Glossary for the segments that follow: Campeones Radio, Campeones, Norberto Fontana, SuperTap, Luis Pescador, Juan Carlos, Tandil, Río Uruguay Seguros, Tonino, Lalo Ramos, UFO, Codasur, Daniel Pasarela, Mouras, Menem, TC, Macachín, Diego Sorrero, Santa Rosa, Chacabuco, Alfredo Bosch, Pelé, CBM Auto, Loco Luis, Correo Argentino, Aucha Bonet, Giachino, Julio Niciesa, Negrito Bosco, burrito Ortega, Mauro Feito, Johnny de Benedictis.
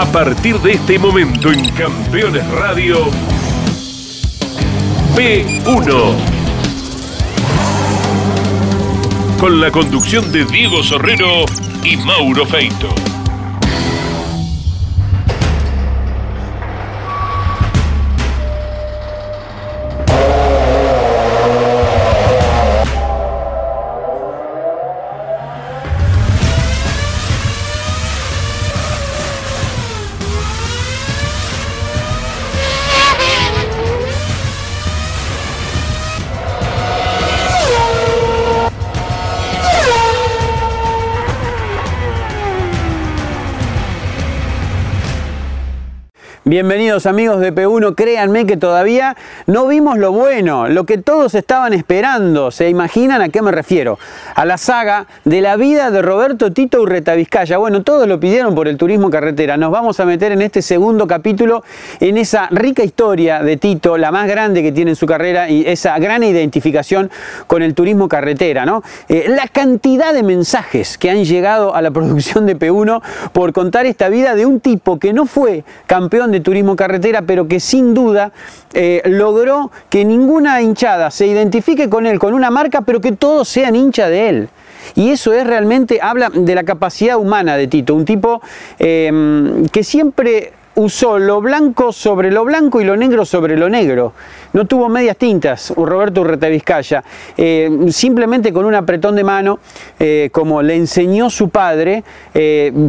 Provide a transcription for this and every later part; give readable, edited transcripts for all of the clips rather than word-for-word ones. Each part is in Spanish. A partir de este momento en Campeones Radio, P1. Con la conducción de Diego Sorrero y Mauro Feito. Bienvenidos amigos de P1, créanme que todavía no vimos lo bueno, lo que todos estaban esperando, ¿se imaginan a qué me refiero? A la saga de la vida de Roberto Tito Urretavizcaya. Bueno, todos lo pidieron por el turismo carretera, nos vamos a meter en este segundo capítulo, en esa rica historia de Tito, la más grande que tiene en su carrera y esa gran identificación con el turismo carretera, ¿no? La cantidad de mensajes que han llegado a la producción de P1 por contar esta vida de un tipo que no fue campeón de turismo carretera, pero que sin duda logró que ninguna hinchada se identifique con él, con una marca, pero que todos sean hincha de él. Y eso es realmente, habla de la capacidad humana de Tito, un tipo que siempre usó lo blanco sobre lo blanco y lo negro sobre lo negro. No tuvo medias tintas, Roberto Urretavizcaya. Simplemente con un apretón de mano, como le enseñó su padre,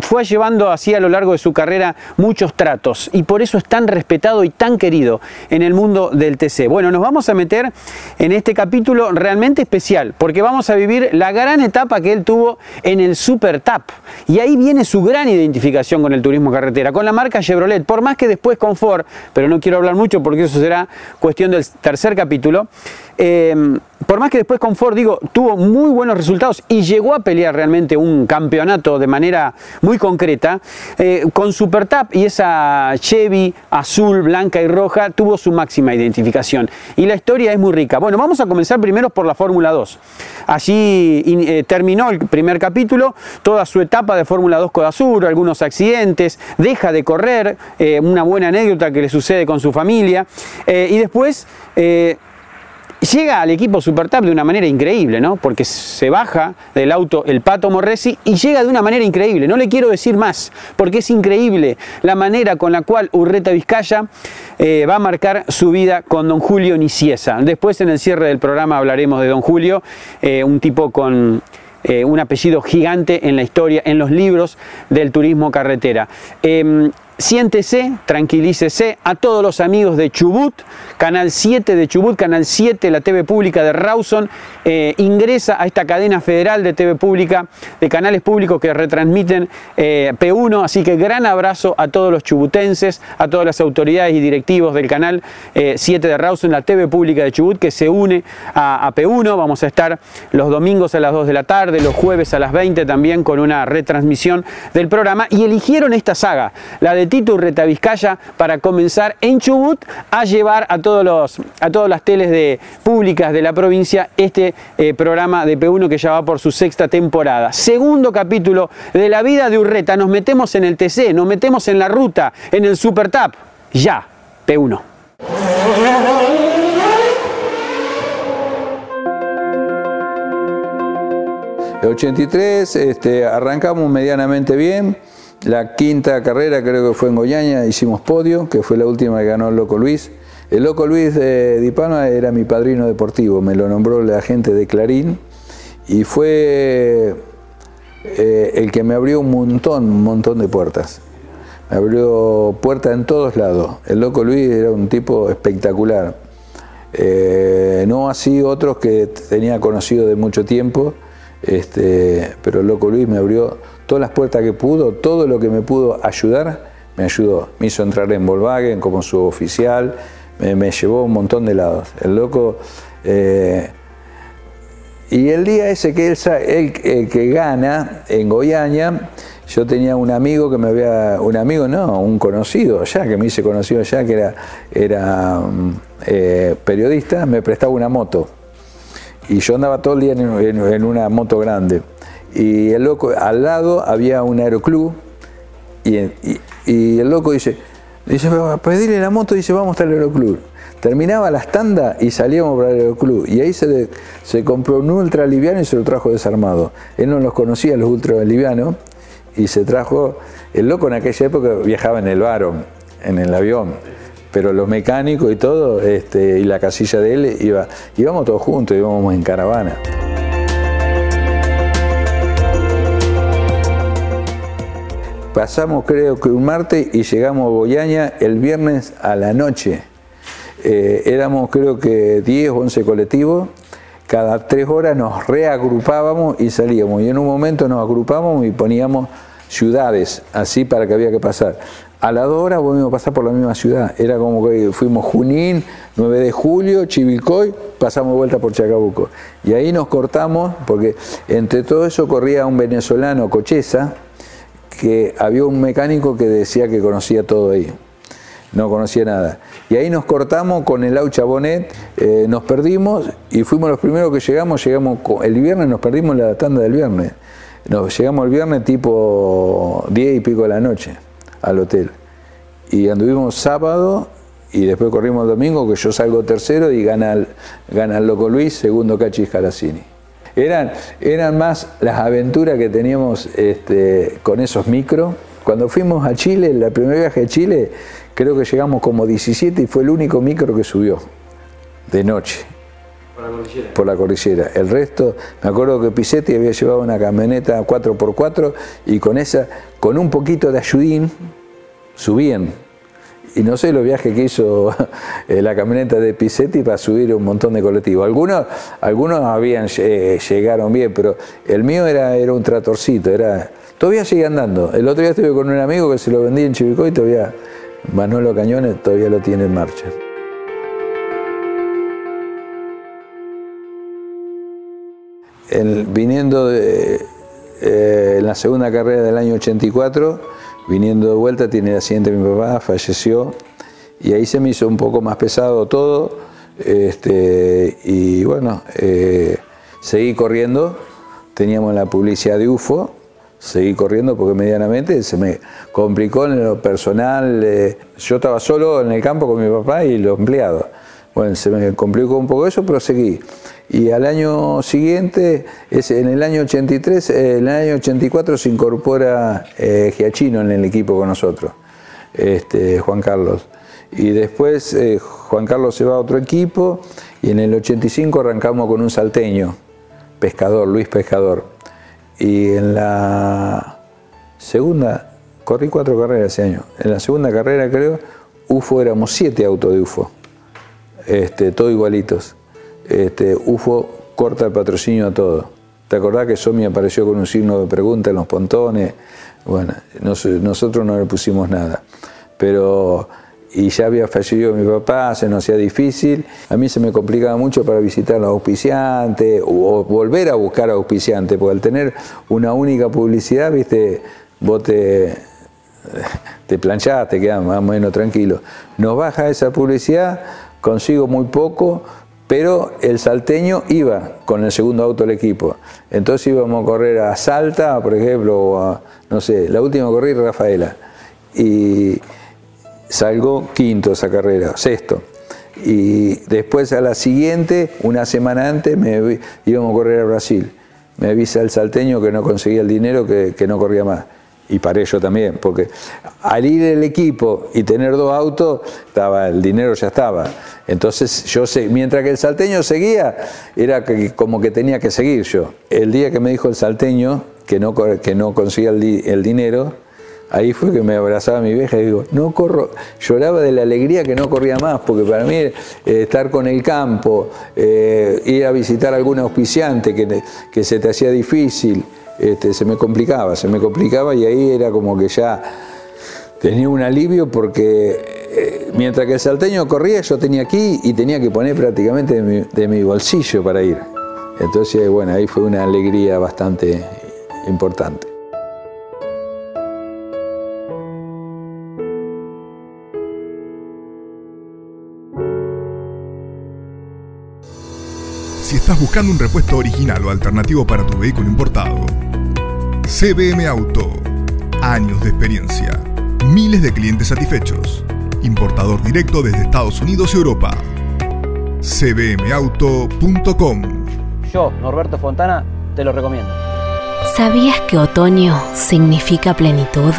fue llevando así a lo largo de su carrera muchos tratos. Y por eso es tan respetado y tan querido en el mundo del TC. Bueno, nos vamos a meter en este capítulo realmente especial, porque vamos a vivir la gran etapa que él tuvo en el SuperTap. Y ahí viene su gran identificación con el turismo carretera, con la marca Chevrolet. Por más que después con Ford, pero no quiero hablar mucho porque eso será cuestión del tercer capítulo, por más que después con Ford, digo, tuvo muy buenos resultados y llegó a pelear realmente un campeonato de manera muy concreta, con SuperTap y esa Chevy azul, blanca y roja tuvo su máxima identificación y la historia es muy rica. Bueno, vamos a comenzar primero por la Fórmula 2. Allí terminó el primer capítulo, toda su etapa de Fórmula 2 Codasur, algunos accidentes, deja de correr, una buena anécdota que le sucede con su familia, y después llega al equipo SuperTap de una manera increíble, ¿no? Porque se baja del auto el Pato Morresi y llega de una manera increíble. No le quiero decir más, porque es increíble la manera con la cual Urretavizcaya va a marcar su vida con don Julio Niciesa. Después, en el cierre del programa, hablaremos de don Julio, un tipo con un apellido gigante en la historia, en los libros del turismo carretera. Siéntese, tranquilícese a todos los amigos de Chubut, Canal 7 de Chubut, Canal 7, la TV pública de Rawson, ingresa a esta cadena federal de TV pública, de canales públicos que retransmiten P1, así que gran abrazo a todos los chubutenses, a todas las autoridades y directivos del Canal 7 de Rawson, la TV pública de Chubut, que se une a P1. Vamos a estar los domingos a las 2 de la tarde, los jueves a las 20 también con una retransmisión del programa, y eligieron esta saga, la de Tito Urretavizcaya, para comenzar en Chubut a llevar a todas las teles públicas de la provincia este programa de P1 que ya va por su sexta temporada. Segundo capítulo de la vida de Urreta, nos metemos en el TC, nos metemos en la ruta, en el SuperTap, ya, P1. El 83 arrancamos medianamente bien. La quinta carrera creo que fue en Goyaña, hicimos podio, que fue la última que ganó el Loco Luis. El Loco Luis Di Palma era mi padrino deportivo, me lo nombró la gente de Clarín y fue el que me abrió un montón de puertas. Me abrió puertas en todos lados. El Loco Luis era un tipo espectacular. No así otros que tenía conocido de mucho tiempo, pero el Loco Luis me abrió todas las puertas que pudo, todo lo que me pudo ayudar, me ayudó. Me hizo entrar en Volkswagen como su oficial, me llevó a un montón de lados. El Loco. Y el día ese que él que gana en Goyaña, yo tenía un amigo que me había. Un amigo no, un conocido allá, que me hice conocido allá, que era periodista, me prestaba una moto. Y yo andaba todo el día en una moto grande. Y el Loco, al lado había un aeroclub Y el loco dice, pedile la moto, dice, vamos al aeroclub. Terminaba las tandas y salíamos para el aeroclub. Y ahí se compró un ultra liviano y se lo trajo desarmado. Él no los conocía, los ultra livianos, y se trajo. El loco en aquella época viajaba en el Baron, en el avión, pero los mecánicos y todo, y la casilla de él, íbamos todos juntos, íbamos en caravana. Pasamos creo que un martes y llegamos a Boyaña el viernes a la noche. Éramos creo que 10 o 11 colectivos, cada 3 horas nos reagrupábamos y salíamos. Y en un momento nos agrupamos y poníamos ciudades, así para que había que pasar. A las 2 horas volvimos a pasar por la misma ciudad. Era como que fuimos Junín, 9 de Julio, Chivilcoy, pasamos vuelta por Chacabuco. Y ahí nos cortamos, porque entre todo eso corría un venezolano, Cocheza, que había un mecánico que decía que conocía todo ahí. No conocía nada. Y ahí nos cortamos con el Aucha Bonet, nos perdimos y fuimos los primeros que llegamos el viernes, nos perdimos la tanda del viernes. Nos llegamos el viernes tipo 10 y pico de la noche al hotel. Y anduvimos sábado y después corrimos el domingo, que yo salgo tercero y gana el Loco Luis, segundo Cachis Caracini. Eran más las aventuras que teníamos con esos micros. Cuando fuimos a Chile, el primer viaje a Chile, creo que llegamos como 17 y fue el único micro que subió de noche. Por la cordillera. El resto, me acuerdo que Pizzetti había llevado una camioneta 4x4 y con un poquito de ayudín, subían. Y no sé los viajes que hizo la camioneta de Pizzetti para subir un montón de colectivos. Algunos llegaron bien, pero el mío era un tratorcito. Todavía sigue andando. El otro día estuve con un amigo que se lo vendí en Chivilcoy y todavía Manolo Cañones todavía lo tiene en marcha. Viniendo en la segunda carrera del año 84, viniendo de vuelta, tiene el accidente de mi papá, falleció, y ahí se me hizo un poco más pesado todo, y bueno, seguí corriendo, teníamos la publicidad de UFO, seguí corriendo porque medianamente se me complicó en lo personal, yo estaba solo en el campo con mi papá y los empleados. Bueno, se me complicó un poco eso, pero seguí. Y al año siguiente, en el año 83, en el año 84 se incorpora Giachino en el equipo con nosotros, Juan Carlos. Y después Juan Carlos se va a otro equipo y en el 85 arrancamos con un salteño, Pescador, Luis Pescador. Y en la segunda, corrí 4 carreras ese año, en la segunda carrera creo, UFO éramos 7 autos de UFO. Todo igualitos. UFO corta el patrocinio a todo. ¿Te acordás que Somi apareció con un signo de pregunta en los pontones? Bueno, nosotros no le pusimos nada. Y ya había fallecido mi papá, se nos hacía difícil. A mí se me complicaba mucho para visitar a los auspiciantes o volver a buscar auspiciantes, porque al tener una única publicidad, viste, vos te planchás, te quedás más o menos tranquilo. Nos baja esa publicidad. Consigo muy poco, pero el salteño iba con el segundo auto del equipo. Entonces íbamos a correr a Salta, por ejemplo, o a, no sé, la última corrí Rafaela. Y salgo quinto esa carrera, sexto. Y después a la siguiente, una semana antes, íbamos a correr a Brasil. Me avisa el salteño que no conseguía el dinero, que no corría más. Y paré yo también, porque al ir el equipo y tener 2 autos, el dinero ya estaba. Entonces, mientras que el salteño seguía, era como que tenía que seguir yo. El día que me dijo el salteño que no conseguía el dinero, ahí fue que me abrazaba mi vieja y digo, no corro. Lloraba de la alegría que no corría más, porque para mí estar con el campo, ir a visitar a algún auspiciante que se te hacía difícil, se me complicaba y ahí era como que ya tenía un alivio porque mientras que el salteño corría yo tenía aquí y tenía que poner prácticamente de mi bolsillo para ir. Entonces, bueno, ahí fue una alegría bastante importante. Si estás buscando un repuesto original o alternativo para tu vehículo importado, CBM Auto Años de experiencia, miles de clientes satisfechos, importador directo desde Estados Unidos y Europa. cbmauto.com. Yo, Norberto Fontana, te lo recomiendo. ¿Sabías que otoño significa plenitud?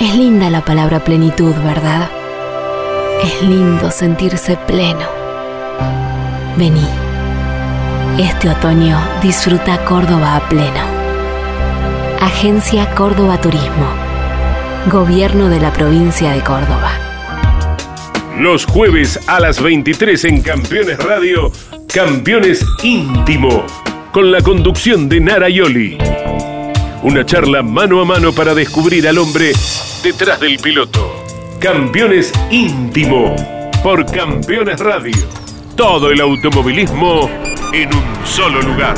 Es linda la palabra plenitud, ¿verdad? Es lindo sentirse pleno. Vení. Este otoño disfruta Córdoba a pleno. Agencia Córdoba Turismo. Gobierno de la provincia de Córdoba. Los jueves a las 23 en Campeones Radio, Campeones Íntimo, con la conducción de Nara Ioli. Una charla mano a mano para descubrir al hombre detrás del piloto. Campeones Íntimo, por Campeones Radio. Todo el automovilismo en un solo lugar.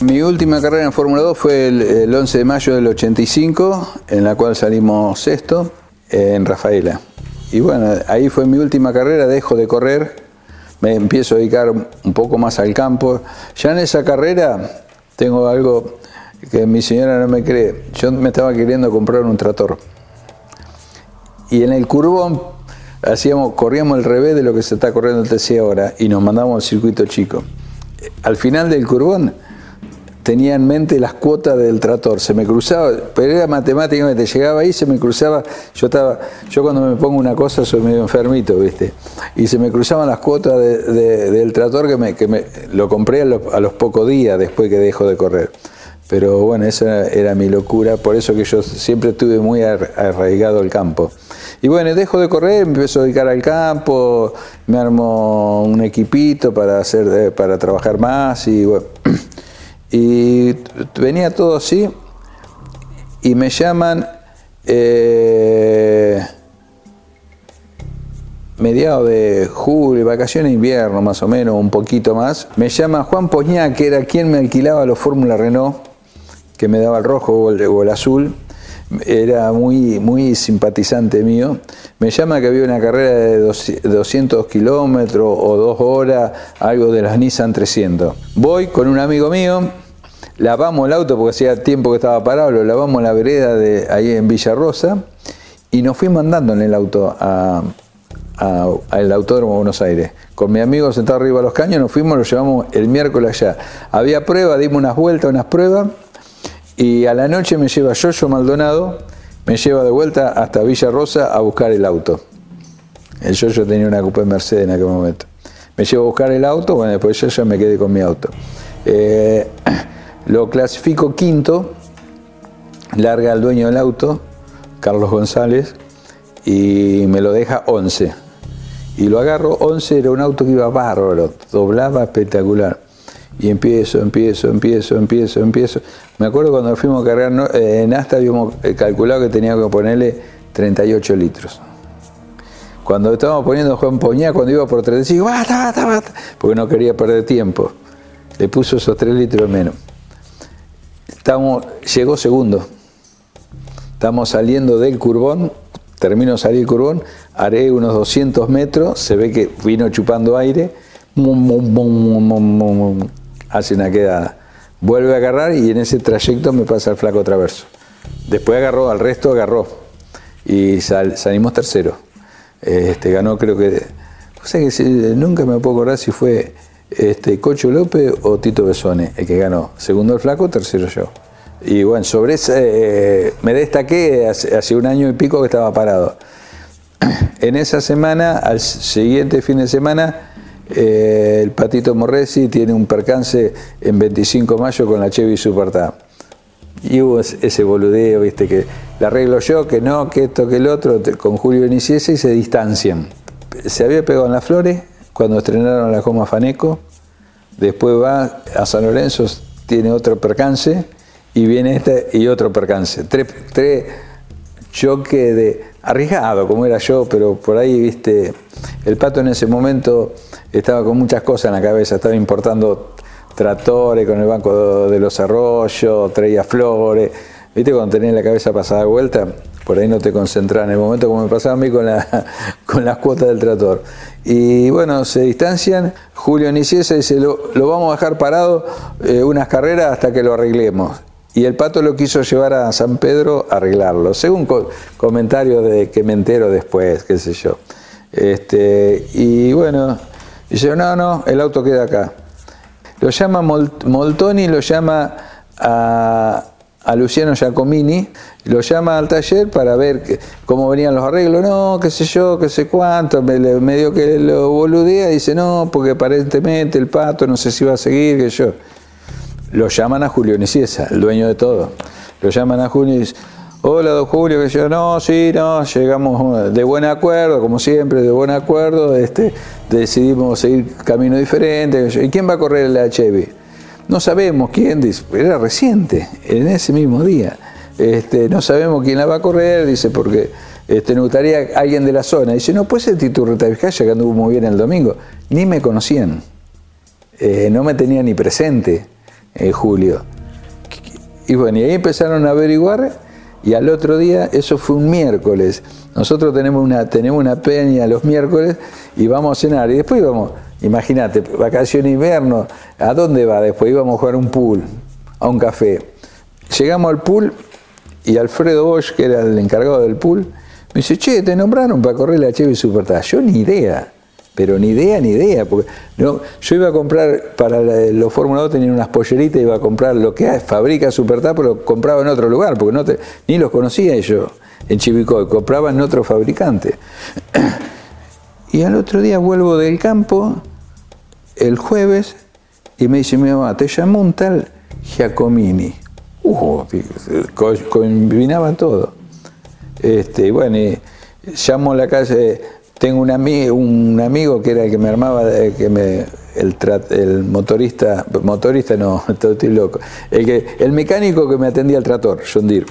Mi última carrera en Fórmula 2 fue el 11 de mayo del 85, en la cual salimos sexto en Rafaela. Y bueno, ahí fue mi última carrera, dejo de correr, me empiezo a dedicar un poco más al campo. Ya en esa carrera tengo algo que mi señora no me cree. Yo me estaba queriendo comprar un tractor. Y en el curvón corríamos al revés de lo que se está corriendo el TC ahora y nos mandamos al circuito chico. Al final del curvón tenía en mente las cuotas del tractor. Se me cruzaba, pero era matemáticamente, llegaba ahí, se me cruzaba. Yo cuando me pongo una cosa soy medio enfermito, ¿viste? Y se me cruzaban las cuotas del tractor que me lo compré a los pocos días después que dejó de correr. Pero bueno, esa era mi locura, por eso que yo siempre estuve muy arraigado al campo. Y bueno, dejo de correr, me empiezo a dedicar al campo, me armo un equipito para trabajar más y bueno. Y venía todo así y me llaman mediados de julio, vacaciones de invierno más o menos, un poquito más. Me llama Juan Poñá, que era quien me alquilaba los Fórmula Renault, que me daba el rojo o el azul, era muy, muy simpatizante mío. Me llama que había una carrera de 200 kilómetros o 2 horas, algo de las Nissan 300. Voy con un amigo mío, lavamos el auto porque hacía tiempo que estaba parado, lo lavamos en la vereda de ahí en Villa Rosa y nos fuimos andando en el auto al Autódromo de Buenos Aires. Con mi amigo sentado arriba a los caños, nos fuimos, lo llevamos el miércoles allá. Había pruebas, dimos unas pruebas. Y a la noche me lleva Yoyo Maldonado, me lleva de vuelta hasta Villa Rosa a buscar el auto. El Yoyo tenía una Coupé Mercedes en aquel momento. Me lleva a buscar el auto, bueno, después yo ya me quedé con mi auto. Lo clasifico quinto, larga al dueño del auto, Carlos González, y me lo deja 11. Y lo agarro 11, era un auto que iba bárbaro, doblaba espectacular. Y empiezo. Me acuerdo cuando nos fuimos a cargar en Asta, habíamos calculado que tenía que ponerle 38 litros. Cuando estábamos poniendo Juan Poñá, cuando iba por 35, basta, porque no quería perder tiempo. Le puso esos 3 litros menos. Llegó segundo. Estamos saliendo del curvón, termino de salir del curvón, haré unos 200 metros, se ve que vino chupando aire, hace una quedada, vuelve a agarrar y en ese trayecto me pasa el flaco traverso. Después agarró, al resto agarró y salimos tercero. Ganó, creo que, o sea que nunca me puedo acordar si fue Cocho López o Tito Besone el que ganó. Segundo el flaco, tercero yo. Y bueno, sobre ese, me destaqué hace un año y pico que estaba parado. En esa semana, al siguiente fin de semana, el Patito Morresi tiene un percance en 25 de mayo con la Chevy SuperTap. Y hubo ese boludeo, viste, que la arreglo yo, que no, que esto, que el otro, con Julio Niciesa y se distancian. Se había pegado en Las Flores cuando estrenaron la Goma Faneco. Después va a San Lorenzo, tiene otro percance y viene y otro percance. Tres choques de arriesgado, como era yo, pero por ahí, viste, el Pato en ese momento estaba con muchas cosas en la cabeza, estaba importando tractores con el Banco de los Arroyos, traía flores, ¿Viste cuando tenés la cabeza pasada vuelta? Por ahí no te concentrás en el momento, como me pasaba a mí con las cuotas del tractor. Y bueno, se distancian. Julio Niciesa dice, lo vamos a dejar parado unas carreras hasta que lo arreglemos. Y el Pato lo quiso llevar a San Pedro a arreglarlo, según comentarios de que me entero después, qué sé yo. Y bueno, dice, no, el auto queda acá. Lo llama Moltoni, lo llama a Luciano Giacomini, lo llama al taller para ver cómo venían los arreglos. No, qué sé yo, qué sé cuánto, medio que lo boludea, dice, no, porque aparentemente el Pato no sé si va a seguir, qué sé yo. Lo llaman a Julio Niciesa, el dueño de todo. Lo llaman a Julio y dicen, hola, don Julio, que yo, llegamos de buen acuerdo, como siempre, de buen acuerdo, decidimos seguir camino diferente. ¿Y quién va a correr la Chevy? No sabemos quién, dice, era reciente, en ese mismo día. No sabemos quién la va a correr, dice, porque nos gustaría alguien de la zona. Dice, no, pues el Tito Urretavizcaya, que anduvo muy bien el domingo. Ni me conocían, no me tenía ni presente. Julio. Y bueno, y ahí empezaron a averiguar, y al otro día, eso fue un miércoles. Nosotros tenemos una peña los miércoles y vamos a cenar. Y después íbamos, imagínate, vacación invierno, ¿a dónde va? Después íbamos a jugar un pool, a un café. Llegamos al pool y Alfredo Bosch, que era el encargado del pool, me dice, che, te nombraron para correr la Chevy SuperTap. Yo ni idea. Pero ni idea, porque no, yo iba a comprar, para los Fórmula 2 tenían unas polleritas, iba a comprar lo que fabrica SuperTap, pero lo compraba en otro lugar, porque ni los conocía yo en Chivilcoy, compraba en otro fabricante. Y al otro día vuelvo del campo, el jueves, y me dice mi mamá, te llamó un tal Giacomini. Combinaba todo. Bueno, y llamo a la calle. Tengo un amigo que era el que me armaba, el mecánico que me atendía al tractor, John Deere.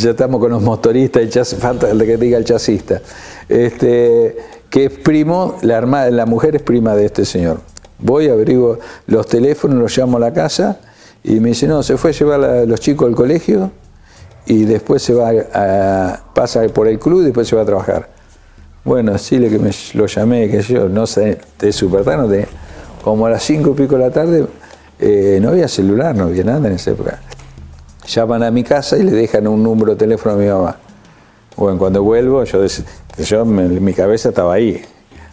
Ya estamos con los motoristas, falta el que diga el chasista. Que es primo, la mujer es prima de este señor. Voy, abrigo los teléfonos, los llamo a la casa y me dice, no, se fue a llevar a los chicos al colegio y después se va pasa por el club y después se va a trabajar. Bueno, sí, lo llamé, que yo, no sé, de SuperTap, no tenía. Como a las 5:00 de la tarde, no había celular, no había nada en esa época. Llaman a mi casa y le dejan un número de teléfono a mi mamá. Bueno, cuando vuelvo, mi cabeza estaba ahí,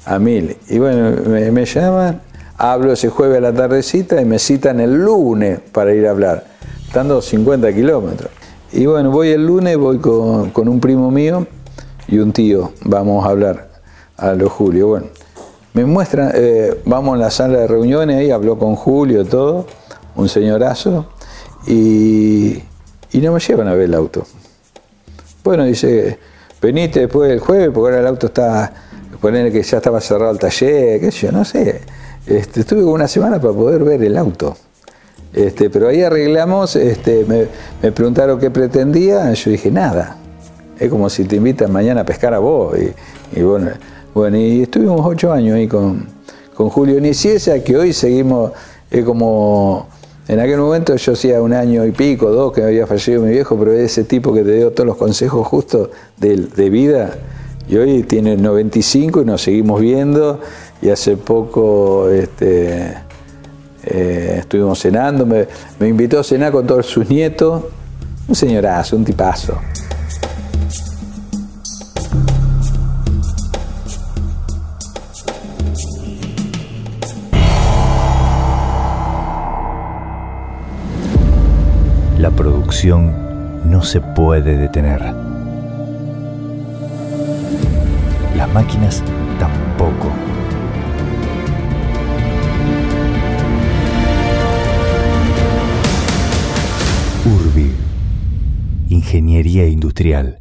a mil. Y bueno, me llaman, hablo ese jueves a la tardecita y me citan el lunes para ir a hablar, estando 50 kilómetros. Y bueno, voy el lunes, voy con un primo mío y un tío, vamos a hablar a los Julio. Bueno, me muestran, vamos a la sala de reuniones, ahí habló con Julio, todo, un señorazo, y no me llevan a ver el auto. Bueno, dice, veniste después del jueves, porque ahora el auto está, poner que ya estaba cerrado el taller, qué sé yo, no sé. Estuve como una semana para poder ver el auto. Pero ahí arreglamos, me preguntaron qué pretendía, yo dije, nada. Es como si te invitan mañana a pescar a vos. Y bueno, y estuvimos 8 años ahí con Julio Niciesa, que hoy seguimos, como en aquel momento yo hacía 1 año y pico, 2, que había fallecido mi viejo, pero es ese tipo que te dio todos los consejos justos de vida. Y hoy tiene 95 y nos seguimos viendo. Y hace poco estuvimos cenando, me invitó a cenar con todos sus nietos. Un señorazo, un tipazo. La producción no se puede detener. Las máquinas tampoco. Urbi. Ingeniería Industrial.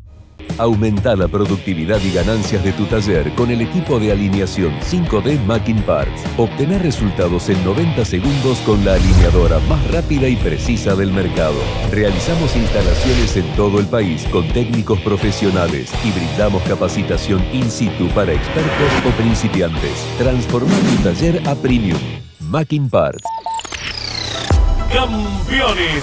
Aumenta la productividad y ganancias de tu taller con el equipo de alineación 5D Mackin Parts. Obtener resultados en 90 segundos con la alineadora más rápida y precisa del mercado. Realizamos instalaciones en todo el país con técnicos profesionales y brindamos capacitación in situ para expertos o principiantes. Transforma tu taller a premium. Mackin Parts. Campeones.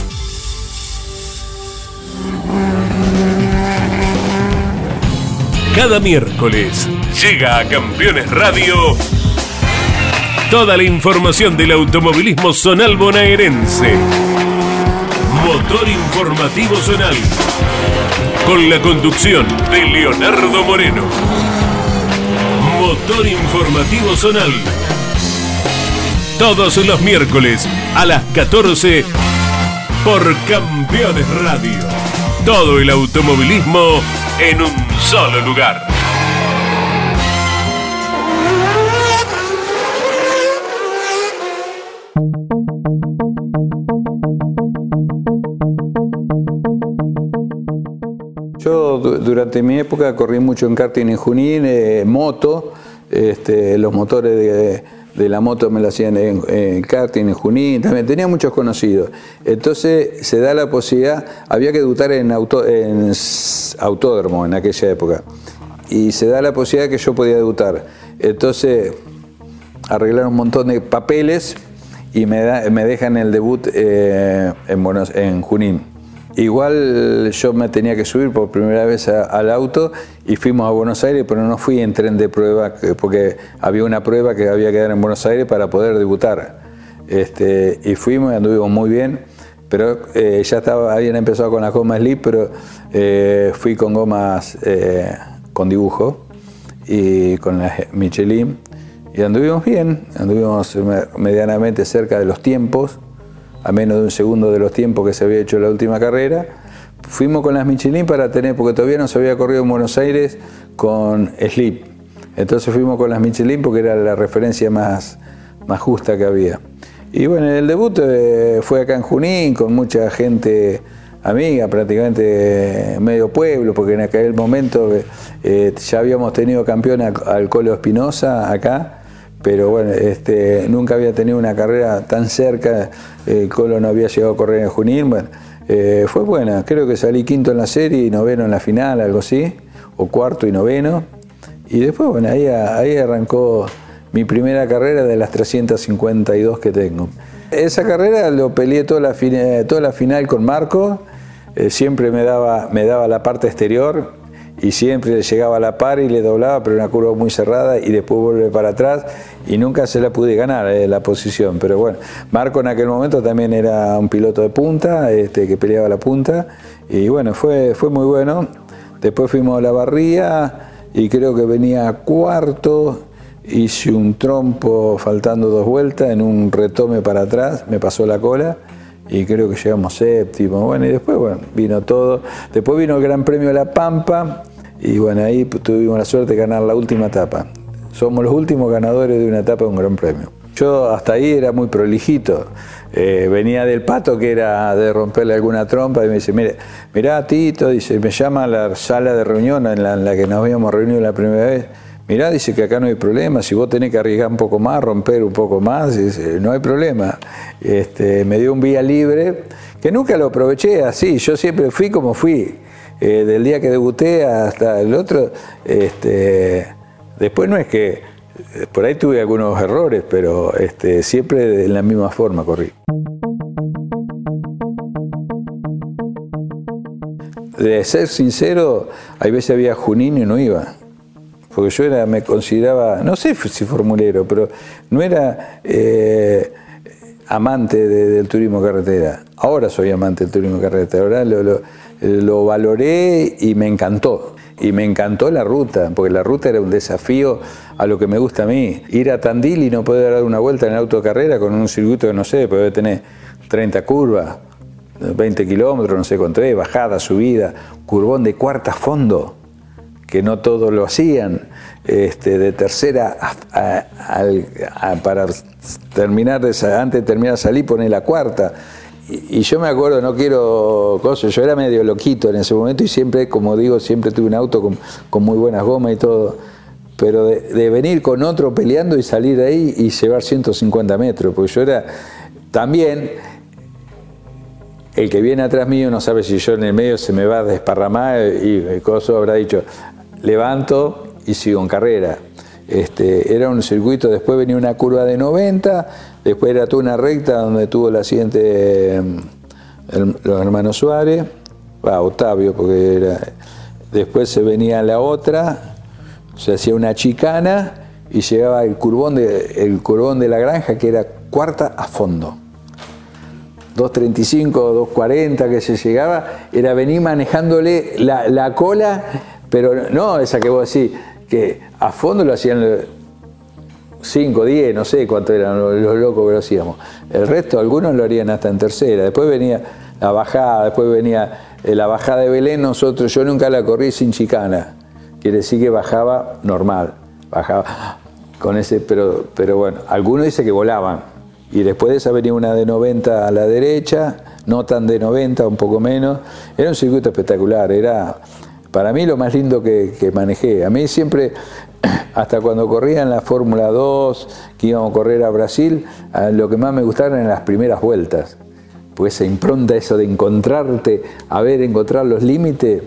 Cada miércoles llega a Campeones Radio toda la información del automovilismo zonal bonaerense. Motor informativo zonal. Con la conducción de Leonardo Moreno. Motor informativo zonal. Todos los miércoles a las 14 por Campeones Radio. Todo el automovilismo en un solo lugar. Yo durante mi época corrí mucho en karting en Junín, moto, los motores de la moto me lo hacían en karting en Junín, también tenía muchos conocidos. Entonces se da la posibilidad, había que debutar en autódromo en aquella época y se da la posibilidad que yo podía debutar. Entonces arreglaron un montón de papeles y me dejan el debut en Junín. Igual yo me tenía que subir por primera vez al auto y fuimos a Buenos Aires, pero no fui en tren de prueba porque había una prueba que había que dar en Buenos Aires para poder debutar. Y fuimos y anduvimos muy bien, pero habían empezado con las gomas slip, pero fui con gomas con dibujo y con las Michelin y anduvimos bien, anduvimos medianamente cerca de los tiempos, a menos de un segundo de los tiempos que se había hecho la última carrera. Fuimos con las Michelin porque todavía no se había corrido en Buenos Aires con slip. Entonces fuimos con las Michelin porque era la referencia más justa que había. Y bueno, el debut fue acá en Junín, con mucha gente amiga, prácticamente medio pueblo, porque en aquel momento ya habíamos tenido campeón al Colo Espinosa acá. Pero bueno, nunca había tenido una carrera tan cerca, Colo no había llegado a correr en Junín. Bueno, fue buena, creo que salí quinto en la serie y noveno en la final, algo así, o cuarto y noveno. Y después, bueno, ahí arrancó mi primera carrera de las 352 que tengo. Esa carrera lo peleé toda la final con Marco, siempre me daba la parte exterior, y siempre le llegaba a la par y le doblaba, pero una curva muy cerrada y después vuelve para atrás y nunca se la pude ganar la posición. Pero bueno, Marco en aquel momento también era un piloto de punta, que peleaba la punta y bueno, fue muy bueno. Después fuimos a la barría y creo que venía cuarto, hice un trompo faltando dos vueltas, en un retome para atrás, me pasó la cola. Y creo que llegamos séptimo, bueno, y después vino todo. Después vino el Gran Premio de La Pampa y bueno, ahí tuvimos la suerte de ganar la última etapa. Somos los últimos ganadores de una etapa de un Gran Premio. Yo hasta ahí era muy prolijito, venía del Pato que era de romperle alguna trompa y me dice, mirá Tito, dice, me llama a la sala de reunión en la que nos habíamos reunido la primera vez. Mirá, dice que acá no hay problema, si vos tenés que arriesgar un poco más, romper un poco más, dice, no hay problema. Me dio un vía libre, que nunca lo aproveché así, yo siempre fui como fui, del día que debuté hasta el otro. Después no es que, por ahí tuve algunos errores, pero siempre de la misma forma corrí. De ser sincero, hay veces había Junín y no iba. Porque yo me consideraba, no sé si formulero, pero no era amante del turismo carretera. Ahora soy amante del turismo carretera, ahora lo valoré y me encantó. Y me encantó la ruta, porque la ruta era un desafío a lo que me gusta a mí. Ir a Tandil y no poder dar una vuelta en el auto de carrera con un circuito que no sé, puede tener 30 curvas, 20 kilómetros, no sé cuánto es, bajada, subida, curvón de cuarta a fondo, que no todos lo hacían, de tercera para terminar, antes de terminar salir, poner la cuarta. Y yo me acuerdo, no quiero cosas, yo era medio loquito en ese momento y siempre, como digo, siempre tuve un auto con muy buenas gomas y todo. Pero de venir con otro peleando y salir de ahí y llevar 150 metros, porque yo era también, el que viene atrás mío no sabe si yo en el medio se me va a desparramar y el coso habrá dicho, levanto y sigo en carrera. Era un circuito, después venía una curva de 90, después era toda una recta donde tuvo el accidente los hermanos Suárez, Octavio, porque era, después se venía la otra, se hacía una chicana y llegaba el curvón de la granja, que era cuarta a fondo. 2.35, 2.40 que se llegaba, era venir manejándole la cola, pero no esa que vos decís, que a fondo lo hacían 5, 10, no sé cuántos eran los locos que lo hacíamos. El resto, algunos lo harían hasta en tercera. Después venía la bajada, de Belén, yo nunca la corrí sin chicana. Quiere decir que bajaba normal, bajaba con ese, pero bueno, algunos dicen que volaban. Y después de esa venía una de 90 a la derecha, no tan de 90, un poco menos. Era un circuito espectacular, era para mí lo más lindo que manejé. A mí siempre, hasta cuando corría en la Fórmula 2, que íbamos a correr a Brasil, lo que más me gustaron eran las primeras vueltas. Pues esa impronta, eso de encontrarte, encontrar los límites,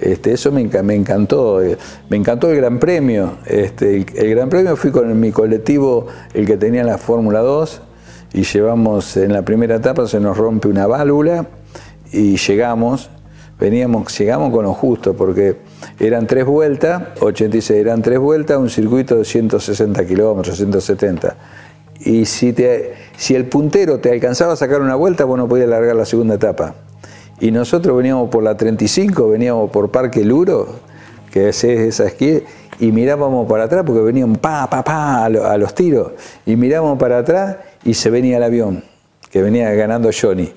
eso me encantó. Me encantó el Gran Premio. El Gran Premio fui con mi colectivo, el que tenía la Fórmula 2, y llevamos en la primera etapa, se nos rompe una válvula y llegamos con lo justo, porque eran 3 vueltas, 86 eran 3 vueltas, un circuito de 160 kilómetros, 170. Y si el puntero te alcanzaba a sacar una vuelta, vos no podías largar la segunda etapa. Y nosotros veníamos por la 35, veníamos por Parque Luro, que es esa esquina, y mirábamos para atrás, porque venían a los tiros, y mirábamos para atrás y se venía el avión, que venía ganando Johnny.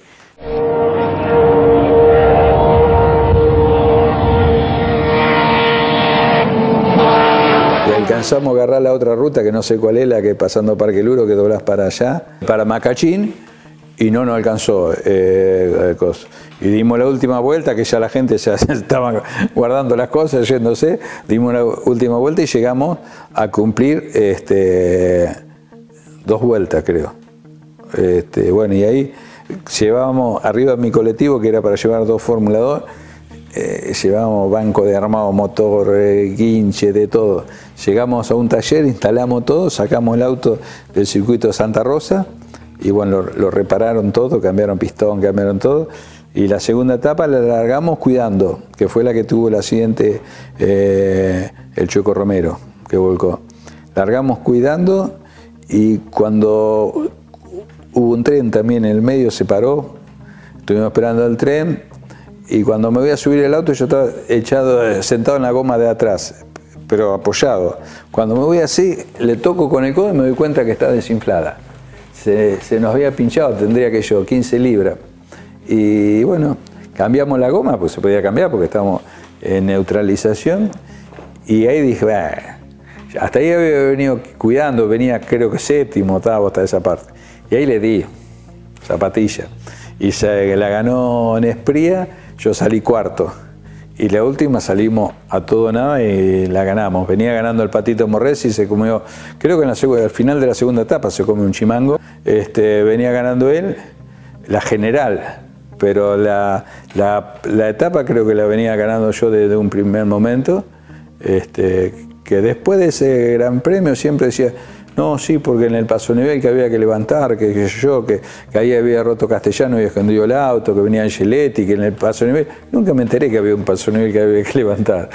Y alcanzamos a agarrar la otra ruta, que no sé cuál es, la que pasando Parque Luro, que doblás para allá, para Macachín, y no nos alcanzó. Y dimos la última vuelta, que ya la gente ya estaba guardando las cosas, yéndose. Dimos la última vuelta y llegamos a cumplir 2 vueltas, creo. Bueno, y ahí llevábamos arriba mi colectivo, que era para llevar 2 Fórmula 2, llevábamos banco de armado, motor, guinche, de todo. Llegamos a un taller, instalamos todo, sacamos el auto del circuito de Santa Rosa y bueno, lo repararon todo, cambiaron pistón, cambiaron todo. Y la segunda etapa la largamos cuidando, que fue la que tuvo el accidente el Chueco Romero, que volcó. Largamos cuidando. Y cuando hubo un tren también en el medio, se paró, estuvimos esperando el tren, y cuando me voy a subir el auto yo estaba sentado en la goma de atrás, pero apoyado. Cuando me voy así, le toco con el codo y me doy cuenta que está desinflada. Se nos había pinchado, tendría que yo, 15 libras. Y bueno, cambiamos la goma, pues se podía cambiar porque estábamos en neutralización, y ahí dije, bah. Hasta ahí había venido cuidando, venía creo que 7º, 8º hasta esa parte. Y ahí le di zapatilla. Y se la ganó en Espría, yo salí 4º. Y la última salimos a todo o nada y la ganamos. Venía ganando el Patito Morresi y se comió, creo que al final de la segunda etapa se come un chimango. Venía ganando él, la general. Pero la etapa creo que la venía ganando yo desde un primer momento. Que después de ese Gran Premio siempre decía, no, sí, porque en el paso nivel que había que levantar, que ahí había roto Castellano y escondido el auto, que venía Angeletti, que en el paso nivel, nunca me enteré que había un paso nivel que había que levantar.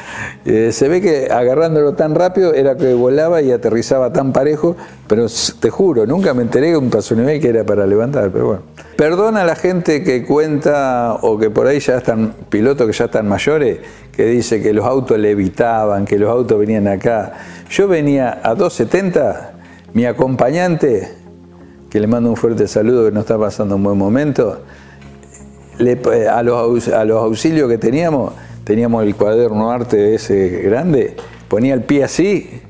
Se ve que agarrándolo tan rápido era que volaba y aterrizaba tan parejo, pero te juro, nunca me enteré que un paso nivel que era para levantar, pero bueno. Perdona a la gente que cuenta, o que por ahí ya están pilotos que ya están mayores, que dice que los autos levitaban, que los autos venían acá. Yo venía a 270, mi acompañante, que le mando un fuerte saludo, que no está pasando un buen momento, a los auxilios que teníamos el cuaderno arte ese grande, ponía el pie así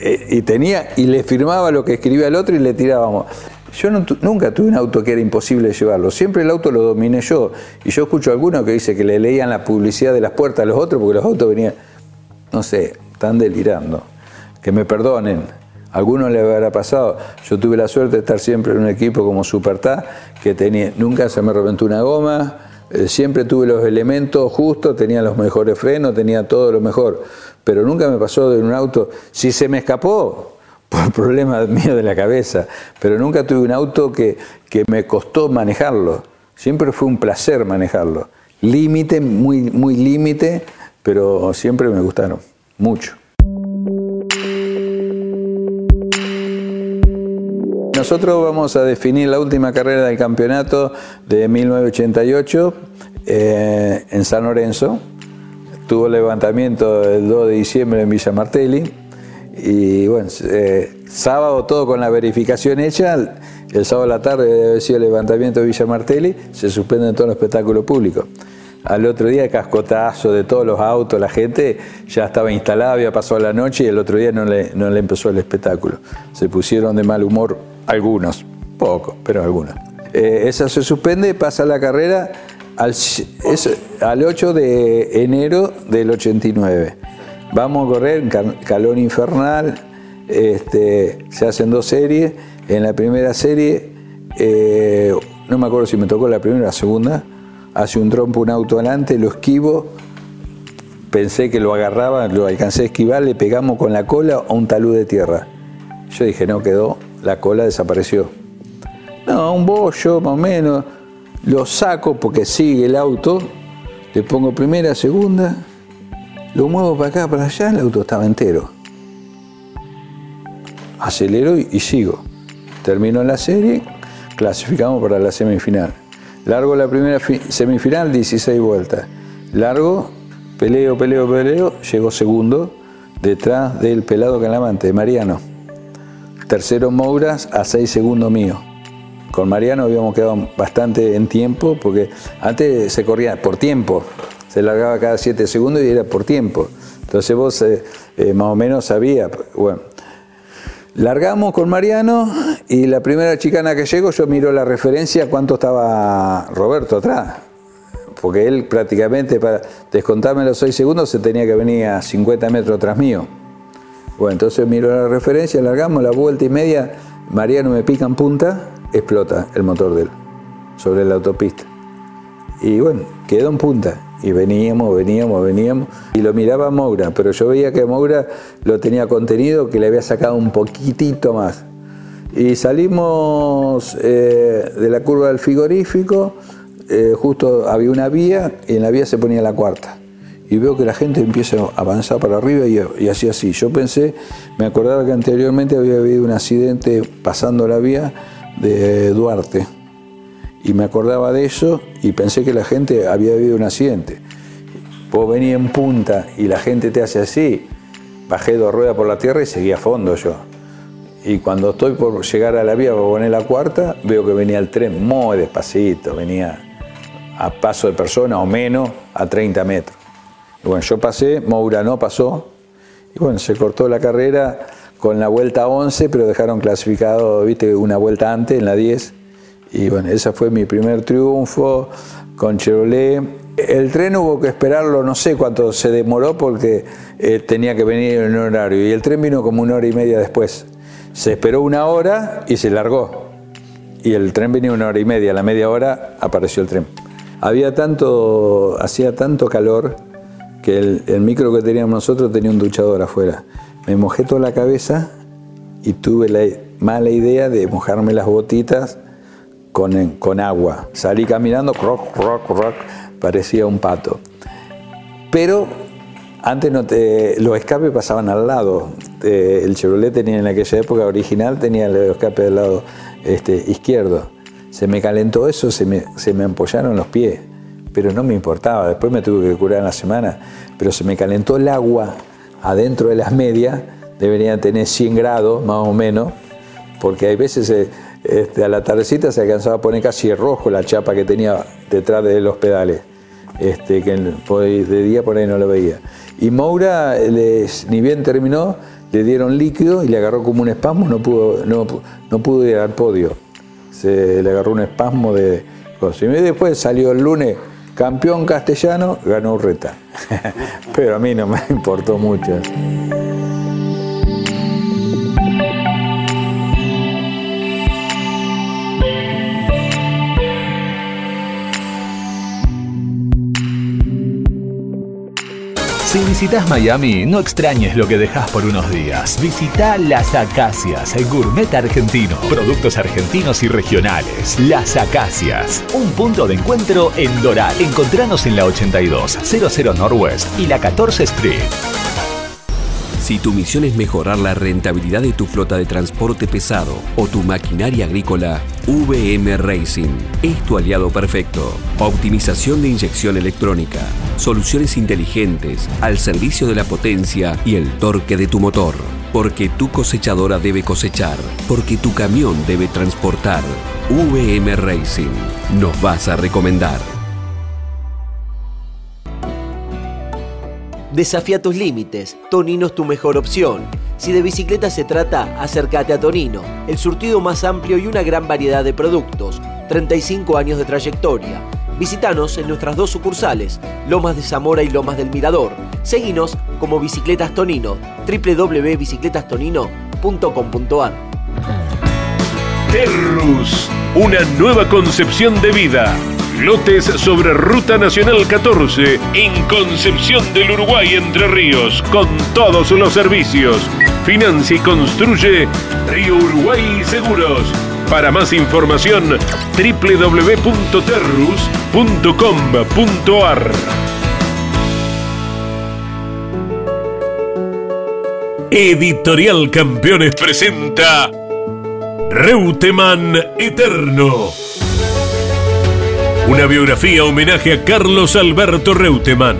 y le firmaba lo que escribía el otro y le tirábamos. Yo nunca tuve un auto que era imposible llevarlo, siempre el auto lo dominé yo. Y yo escucho a algunos que dicen que le leían la publicidad de las puertas a los otros porque los autos venían, no sé, están delirando. que me perdonen, a algunos les habrá pasado. Yo tuve la suerte de estar siempre en un equipo como SuperTap, que tenía, nunca se me reventó una goma, siempre tuve los elementos justos, tenía los mejores frenos, tenía todo lo mejor, pero nunca me pasó de un auto, si se me escapó, por problemas míos de la cabeza, pero nunca tuve un auto que me costó manejarlo, siempre fue un placer manejarlo. Límite, muy, muy límite, pero siempre me gustaron, mucho. Nosotros vamos a definir la última carrera del campeonato de 1988 en San Lorenzo. Tuvo levantamiento el 2 de diciembre en Villa Martelli. Y bueno, sábado todo con la verificación hecha, el sábado a la tarde debe haber sido el levantamiento de Villa Martelli, se suspenden todos los espectáculos públicos. Al otro día el cascotazo de todos los autos, la gente ya estaba instalada, había pasado la noche y el otro día no le empezó el espectáculo. Se pusieron de mal humor algunos, pocos, pero algunos. Esa se suspende, pasa la carrera al 8 de enero del 89. Vamos a correr en calor infernal, se hacen dos series. En la primera serie, no me acuerdo si me tocó la primera o la segunda, hace un trompo un auto adelante, lo esquivo, pensé que lo agarraba, lo alcancé a esquivar, le pegamos con la cola a un talud de tierra. Yo dije, no quedó, la cola desapareció. No, un bollo más o menos, lo saco porque sigue el auto, le pongo primera, segunda, lo muevo para acá, para allá, el auto estaba entero. Acelero y sigo. Termino la serie, clasificamos para la semifinal. Largo la primera semifinal, 16 vueltas. Largo, peleo, llegó segundo, detrás del pelado Calamante, de Mariano. Tercero Mouras, a 6 segundos mío. Con Mariano habíamos quedado bastante en tiempo, porque antes se corría por tiempo. Se largaba cada 7 segundos y era por tiempo. Entonces vos más o menos sabías. Bueno, largamos con Mariano y la primera chicana que llegó, yo miro la referencia cuánto estaba Roberto atrás. Porque él prácticamente, para descontarme los 6 segundos, se tenía que venir a 50 metros atrás mío. Bueno, entonces miro la referencia, largamos, la vuelta y media, Mariano me pica en punta, explota el motor de él sobre la autopista. Y bueno, quedó en punta. Y veníamos. Y lo miraba Moura, pero yo veía que Moura lo tenía contenido, que le había sacado un poquitito más. Y salimos de la curva del frigorífico, justo había una vía, y en la vía se ponía la cuarta. Y veo que la gente empieza a avanzar para arriba y así, así. Yo pensé, me acordaba que anteriormente había habido un accidente pasando la vía de Duarte. Y me acordaba de eso y pensé que la gente había habido un accidente. Vos venís en punta y la gente te hace así. Bajé 2 ruedas por la tierra y seguí a fondo yo. Y cuando estoy por llegar a la vía para poner la cuarta, veo que venía el tren muy despacito, venía a paso de persona o menos, a 30 metros. Y bueno, yo pasé, Moura no pasó. Y bueno, se cortó la carrera con la vuelta 11, pero dejaron clasificado, viste, una vuelta antes, en la 10. Y bueno, ese fue mi primer triunfo con Chevrolet. El tren hubo que esperarlo, no sé cuánto se demoró porque tenía que venir en un horario. Y el tren vino como 1 hora y media después. Se esperó 1 hora y se largó. Y el tren venía 1 hora y media. A la media hora apareció el tren. Hacía tanto calor que el micro que teníamos nosotros tenía un duchador afuera. Me mojé toda la cabeza y tuve la mala idea de mojarme las botitas con agua. Salí caminando, rock, parecía un pato. Pero antes los escapes pasaban al lado. El Chevrolet tenía en aquella época original, tenía el escape del lado izquierdo. Se me calentó eso, se me ampollaron los pies, pero no me importaba. Después me tuve que curar en la semana, pero se me calentó el agua adentro de las medias, deberían tener 100 grados más o menos, porque hay veces a la tardecita se alcanzaba a poner casi rojo la chapa que tenía detrás de los pedales, que de día por ahí no lo veía. Y Moura, ni bien terminó, le dieron líquido y le agarró como un espasmo, no pudo ir al podio. Se le agarró un espasmo de cosas. Y después salió el lunes, campeón Castellano, ganó Urreta. Pero a mí no me importó mucho. Si visitas Miami, no extrañes lo que dejas por unos días. Visita Las Acacias, el gourmet argentino. Productos argentinos y regionales. Las Acacias, un punto de encuentro en Doral. Encontranos en la 8200 Northwest y la 14 Street. Si tu misión es mejorar la rentabilidad de tu flota de transporte pesado o tu maquinaria agrícola, VM Racing es tu aliado perfecto. Optimización de inyección electrónica, soluciones inteligentes al servicio de la potencia y el torque de tu motor. Porque tu cosechadora debe cosechar, porque tu camión debe transportar. VM Racing, nos vas a recomendar. Desafía tus límites, Tonino es tu mejor opción. Si de bicicleta se trata, acércate a Tonino, el surtido más amplio y una gran variedad de productos, 35 años de trayectoria. Visítanos en nuestras dos sucursales, Lomas de Zamora y Lomas del Mirador. Seguinos como Bicicletas Tonino, www.bicicletastonino.com.ar. Terrus, una nueva concepción de vida. Lotes sobre Ruta Nacional 14, en Concepción del Uruguay, Entre Ríos, con todos los servicios. Financia y construye Río Uruguay Seguros. Para más información, www.terrus.com.ar. Editorial Campeones presenta Reutemann Eterno. Una biografía homenaje a Carlos Alberto Reutemann,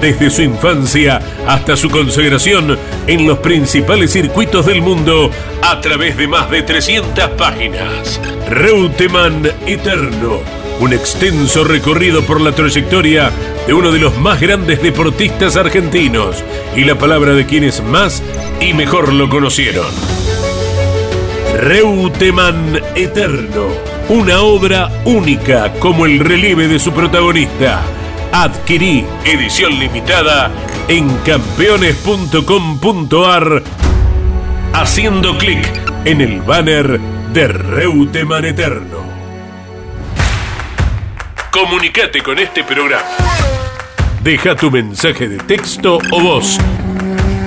desde su infancia hasta su consagración en los principales circuitos del mundo a través de más de 300 páginas. Reutemann Eterno, un extenso recorrido por la trayectoria de uno de los más grandes deportistas argentinos y la palabra de quienes más y mejor lo conocieron. Reutemann Eterno. Una obra única como el relieve de su protagonista. Adquirí edición limitada en campeones.com.ar haciendo clic en el banner de Reutemann Eterno. Comunicate con este programa. Deja tu mensaje de texto o voz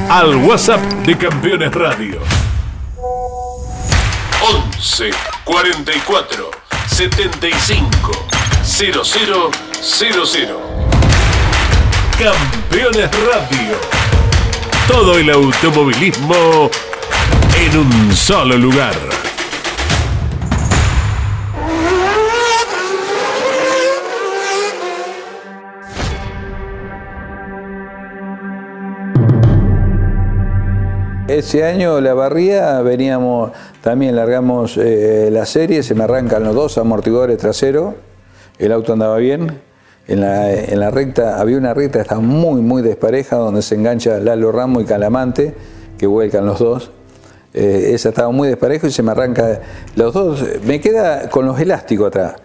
al WhatsApp de Campeones Radio. 11 44 75 00 00. Campeones Radio. Todo el automovilismo en un solo lugar. Ese año la barría, veníamos, también largamos la serie, se me arrancan los dos amortiguadores traseros, el auto andaba bien, en la recta, había una recta que estaba muy, muy despareja, donde se engancha Lalo Ramos y Calamante, que vuelcan los dos, esa estaba muy despareja y se me arranca los dos, me queda con los elásticos atrás,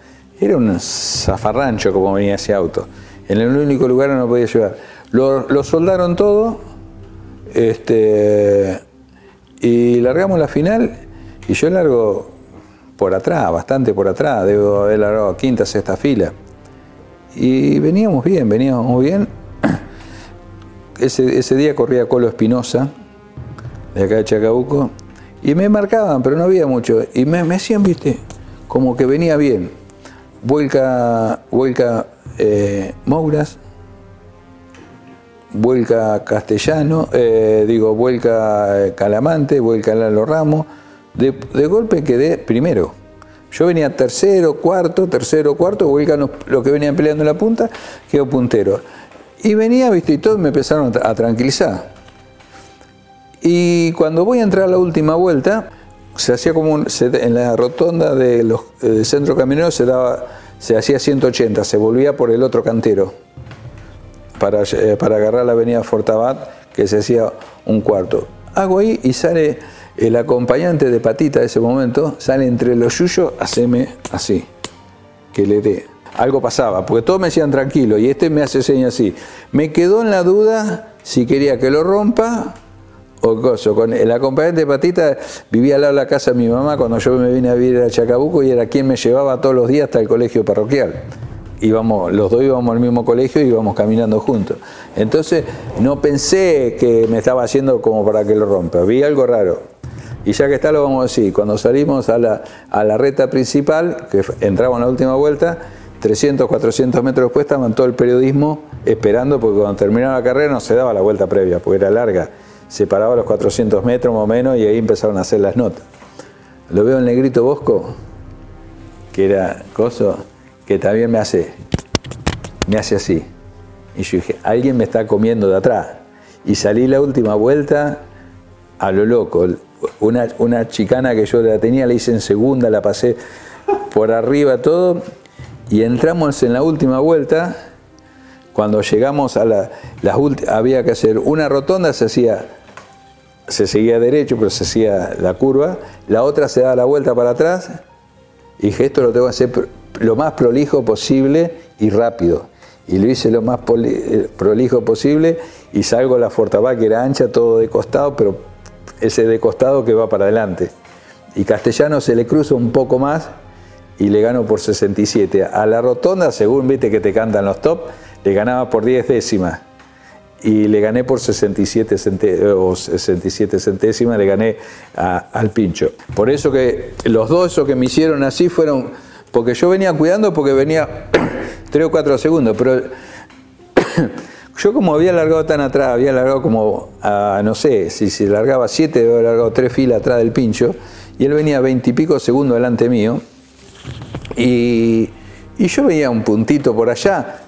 era un zafarrancho como venía ese auto, en el único lugar no podía llevar, lo soldaron todo. Y largamos la final y yo largo por atrás, bastante por atrás, debo haber largado quinta, sexta fila. Y veníamos bien. Ese día corría Colo Espinosa, de acá de Chacabuco, y me marcaban, pero no había mucho. Y me hacían, viste, como que venía bien. Vuelca Mouras. Vuelca Castellano, vuelca Calamante, vuelca Lalo Ramos. De golpe quedé primero. Yo venía tercero, cuarto, vuelca los que venían peleando en la punta, quedó puntero. Y venía, viste, y todos me empezaron a tranquilizar. Y cuando voy a entrar a la última vuelta, se hacía como en la rotonda del centro caminero se hacía 180, se volvía por el otro cantero. Para agarrar la avenida Fortabat, que se hacía un cuarto. Hago ahí y sale el acompañante de Patita de ese momento, sale entre los yuyos, haceme así, que le dé. Algo pasaba, porque todos me decían tranquilo, y este me hace señas así. Me quedó en la duda si quería que lo rompa o coso. Con el acompañante de Patita vivía al lado de la casa de mi mamá cuando yo me vine a vivir a Chacabuco y era quien me llevaba todos los días hasta el colegio parroquial. íbamos, los dos íbamos al mismo colegio y íbamos caminando juntos. Entonces no pensé que me estaba haciendo como para que lo rompa, vi algo raro. Y ya que está lo vamos a decir, cuando salimos a la recta principal, que entramos en la última vuelta, 300, 400 metros después estaban todo el periodismo esperando, porque cuando terminaba la carrera no se daba la vuelta previa, porque era larga. Se paraba a los 400 metros más o menos y ahí empezaron a hacer las notas. Lo veo el negrito Bosco, que era coso, que también me hace así. Y yo dije, alguien me está comiendo de atrás. Y salí la última vuelta a lo loco. Una chicana que yo la tenía, la hice en segunda, la pasé por arriba todo. Y entramos en la última vuelta. Cuando llegamos a había que hacer una rotonda, se seguía derecho, pero se hacía la curva. La otra se daba la vuelta para atrás. Y dije, esto lo tengo que hacer lo más prolijo posible y rápido. Y lo hice lo más prolijo posible y salgo a la Fortabá, que era ancha, todo de costado, pero ese de costado que va para adelante. Y Castellano se le cruza un poco más y le gano por 67. A la rotonda, según viste que te cantan los top, le ganaba por 10 décimas y le gané por 67 centésimas, le gané al pincho. Por eso que los dos esos que me hicieron así fueron, porque yo venía cuidando, porque venía 3 o 4 segundos, pero yo como había largado tan atrás, había largado como, no sé, si se largaba 7, había largado 3 filas atrás del pincho, y él venía 20 y pico segundos delante mío, y yo veía un puntito por allá.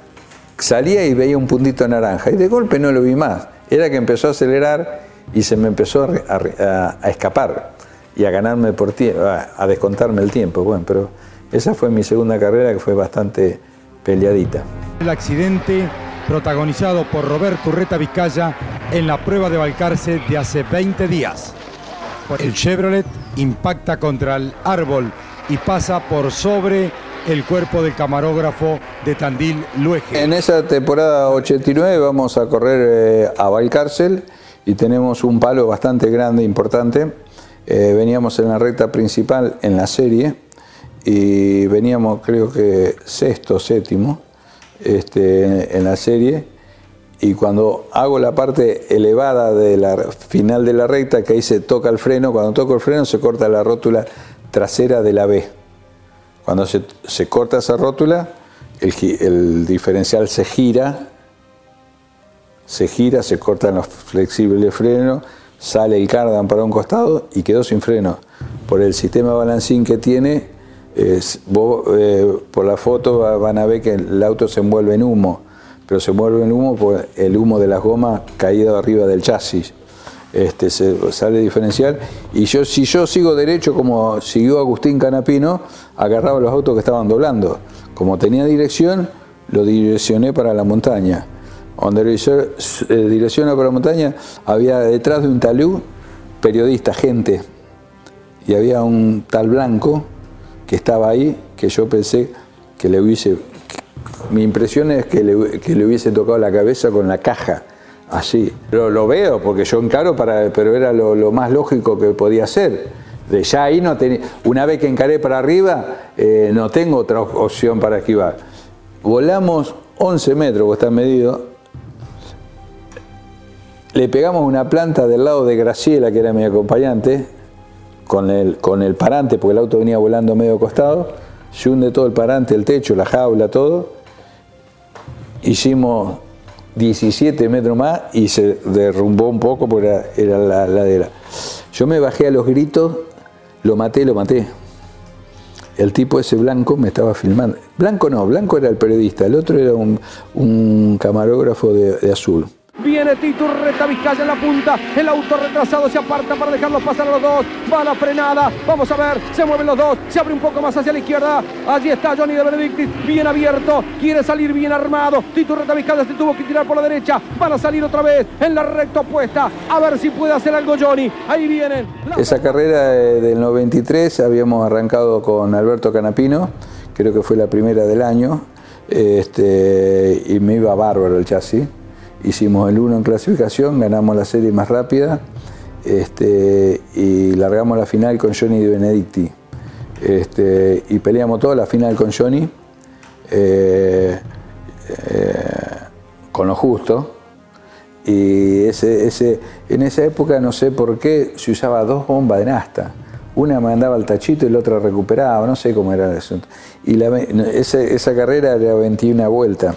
Salía y veía un puntito naranja y de golpe no lo vi más. Era que empezó a acelerar y se me empezó a escapar y a ganarme por tiempo, a descontarme el tiempo. Bueno, pero esa fue mi segunda carrera, que fue bastante peleadita. El accidente protagonizado por Roberto Urretavizcaya en la prueba de Balcarce de hace 20 días. El Chevrolet impacta contra el árbol y pasa por sobre el cuerpo del camarógrafo de Tandil, Luege. En esa temporada 89 vamos a correr a Balcarcel y tenemos un palo bastante grande, importante. Veníamos en la recta principal en la serie y veníamos, creo que sexto, séptimo en la serie. Y cuando hago la parte elevada de la final de la recta, que ahí se toca el freno, cuando toco el freno se corta la rótula trasera de la B. Cuando se corta esa rótula, el diferencial se gira, se cortan los flexibles frenos, sale el cardan para un costado y quedó sin freno. Por el sistema balancín que tiene, por la foto van a ver que el auto se envuelve en humo, pero se envuelve en humo por el humo de las gomas caído arriba del chasis. Sale diferencial y si yo sigo derecho como siguió Agustín Canapino, agarraba los autos que estaban doblando. Como tenía dirección, lo direccioné para la montaña. Donde direccioné para la montaña, había detrás de un talud periodista, gente, y había un tal Blanco que estaba ahí, que yo pensé que le hubiese, mi impresión es que le hubiese tocado la cabeza con la caja. Así, pero lo veo porque yo encaro pero era lo más lógico que podía hacer. De ya ahí no tenía, una vez que encaré para arriba, no tengo otra opción para esquivar. Volamos 11 metros, vos estás medido. Le pegamos una planta del lado de Graciela, que era mi acompañante, con el parante, porque el auto venía volando medio costado. Se hunde todo el parante, el techo, la jaula, todo. Hicimos 17 metros más y se derrumbó un poco porque era la ladera. Yo me bajé a los gritos, lo maté. El tipo ese Blanco me estaba filmando. Blanco era el periodista, el otro era un camarógrafo de azul. Viene Tito Urretavizcaya en la punta, el auto retrasado se aparta para dejarlos pasar a los dos, va la frenada, vamos a ver, se mueven los dos, se abre un poco más hacia la izquierda, allí está Johnny de Benedictis, bien abierto, quiere salir bien armado, Tito Urretavizcaya se tuvo que tirar por la derecha, van a salir otra vez en la recta opuesta, a ver si puede hacer algo Johnny, ahí vienen. Esa carrera del 93 habíamos arrancado con Alberto Canapino, creo que fue la primera del año, y me iba bárbaro el chasis. Hicimos el 1 en clasificación, ganamos la serie más rápida y largamos la final con Johnny de Benedicti. Y peleamos toda la final con Johnny con lo justo. Y en esa época, no sé por qué, se usaba dos bombas de nafta. Una mandaba al tachito y la otra recuperaba, no sé cómo era el asunto. Y esa carrera era 21 vueltas.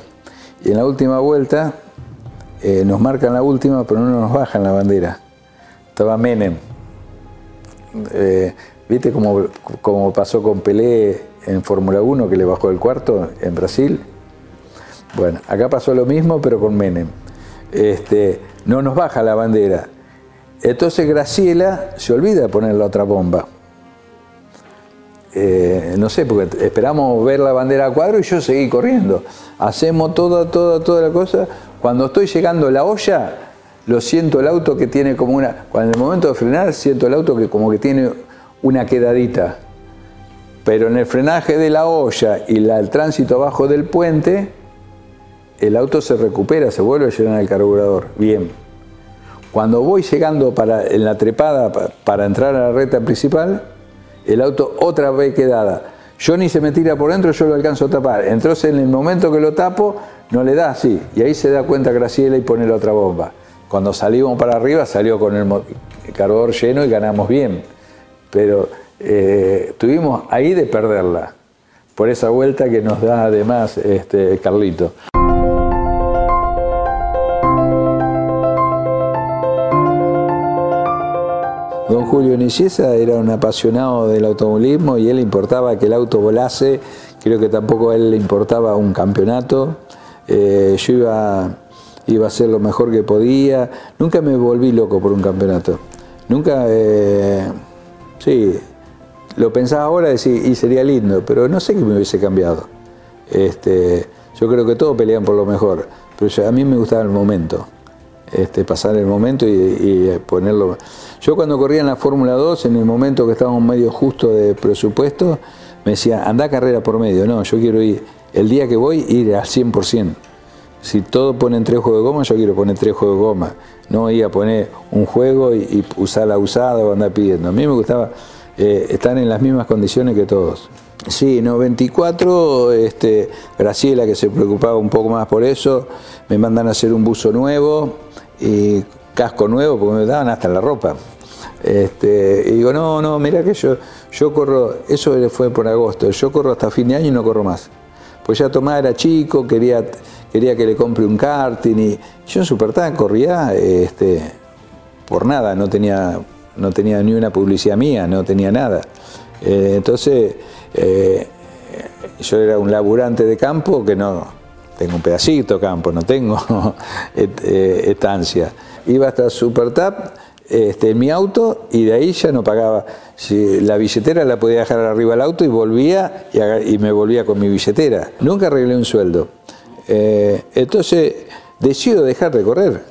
Y en la última vuelta, nos marcan la última, pero no nos bajan la bandera. Estaba Menem. ¿Viste cómo pasó con Pelé en Fórmula 1, que le bajó el cuarto en Brasil? Bueno, acá pasó lo mismo, pero con Menem. No nos baja la bandera. Entonces Graciela se olvida de poner la otra bomba. No sé, porque esperamos ver la bandera a cuadro y yo seguí corriendo. Hacemos toda la cosa. Cuando estoy llegando a la olla, lo siento el auto que tiene como una... Cuando en el momento de frenar, siento el auto que como que tiene una quedadita. Pero en el frenaje de la olla y el tránsito abajo del puente, el auto se recupera, se vuelve a llenar el carburador. Bien. Cuando voy llegando en la trepada para entrar a la recta principal, el auto otra vez quedada. Johnny se me tira por dentro, yo lo alcanzo a tapar. Entonces en el momento que lo tapo, no le da así. Y ahí se da cuenta Graciela y pone la otra bomba. Cuando salimos para arriba, salió con el cargador lleno y ganamos bien. Pero estuvimos ahí de perderla. Por esa vuelta que nos da además Carlito. Don Julio Niciesa era un apasionado del automovilismo y él importaba que el auto volase. Creo que tampoco a él le importaba un campeonato. Yo iba a hacer lo mejor que podía. Nunca me volví loco por un campeonato. Nunca, sí, lo pensaba ahora y sería lindo, pero no sé qué me hubiese cambiado. Yo creo que todos pelean por lo mejor, pero a mí me gustaba el momento. Pasar el momento y ponerlo. Yo cuando corría en la Fórmula 2, en el momento que estábamos medio justo de presupuesto, me decía, andá carrera por medio. No, yo quiero ir, el día que voy, ir al 100%. Si todo ponen 3 juegos de goma, yo quiero poner 3 juegos de goma. No ir a poner un juego y usar la usada o andar pidiendo. A mí me gustaba estar en las mismas condiciones que todos. Sí, en 94, Graciela, que se preocupaba un poco más por eso, me mandan a hacer un buzo nuevo y casco nuevo, porque me daban hasta la ropa. Y digo, no, mirá que yo corro, eso fue por agosto, yo corro hasta fin de año y no corro más. Pues ya Tomás era chico, quería que le compre un karting y yo en SuperTap corría por nada, no tenía ni una publicidad mía, no tenía nada. Entonces, yo era un laburante de campo que no... Tengo un pedacito de campo, no tengo estancia. Iba hasta SuperTap en mi auto y de ahí ya no pagaba. Si la billetera la podía dejar arriba del auto y volvía y me volvía con mi billetera. Nunca arreglé un sueldo. Entonces, decido dejar de correr.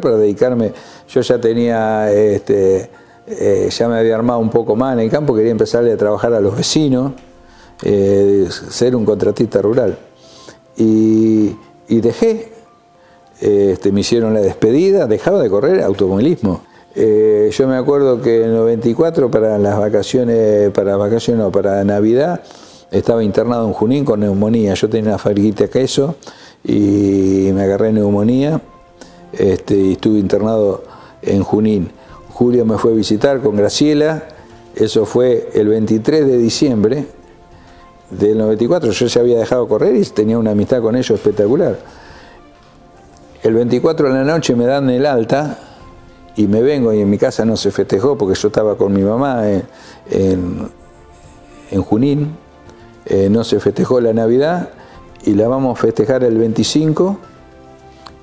Para dedicarme... Yo ya tenía... ya me había armado un poco más en el campo, quería empezarle a trabajar a los vecinos, ser un contratista rural. Y dejé, me hicieron la despedida, dejaba de correr automovilismo. Yo me acuerdo que en 94 para Navidad, estaba internado en Junín con neumonía. Yo tenía una fabriquita de queso y me agarré neumonía y estuve internado en Junín. Julio me fue a visitar con Graciela, eso fue el 23 de diciembre del 94, yo ya había dejado correr y tenía una amistad con ellos espectacular. El 24 de la noche me dan el alta y me vengo y en mi casa no se festejó porque yo estaba con mi mamá en Junín, no se festejó la Navidad y la vamos a festejar el 25,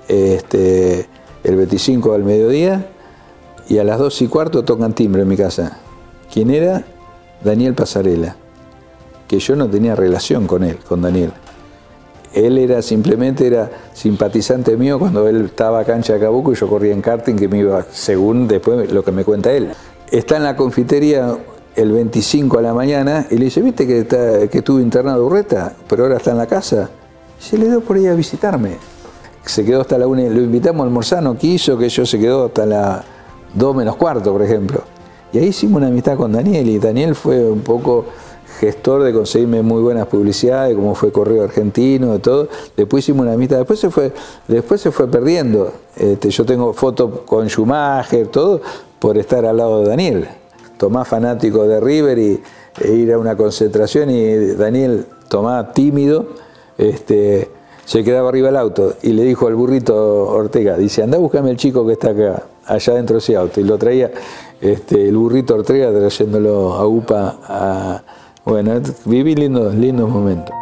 el 25 al mediodía. Y a las 2:15 tocan timbre en mi casa. ¿Quién era? Daniel Pasarela, que yo no tenía relación con él, con Daniel. Él simplemente era simpatizante mío cuando él estaba acá en Chacabuco y yo corría en karting, que me iba, según después lo que me cuenta él. Está en la confitería el 25 a la mañana y le dice, ¿viste que estuvo internado Urreta, pero ahora está en la casa? Y se le dio por ahí a visitarme. Se quedó hasta la 1, lo invitamos a almorzar, no quiso, que yo se quedó hasta la 2:15, por ejemplo. Y ahí hicimos una amistad con Daniel y Daniel fue un poco gestor de conseguirme muy buenas publicidades, como fue Correo Argentino, de todo. Después hicimos una amistad, después se fue perdiendo. Yo tengo fotos con Schumacher, todo, por estar al lado de Daniel. Tomás fanático de River e ir a una concentración, y Daniel, Tomás tímido, se quedaba arriba del auto y le dijo al burrito Ortega, dice, andá, búscame el chico que está acá, allá dentro de ese auto. Y lo traía el burrito Ortega, trayéndolo a UPA. Bueno, viví lindos momentos.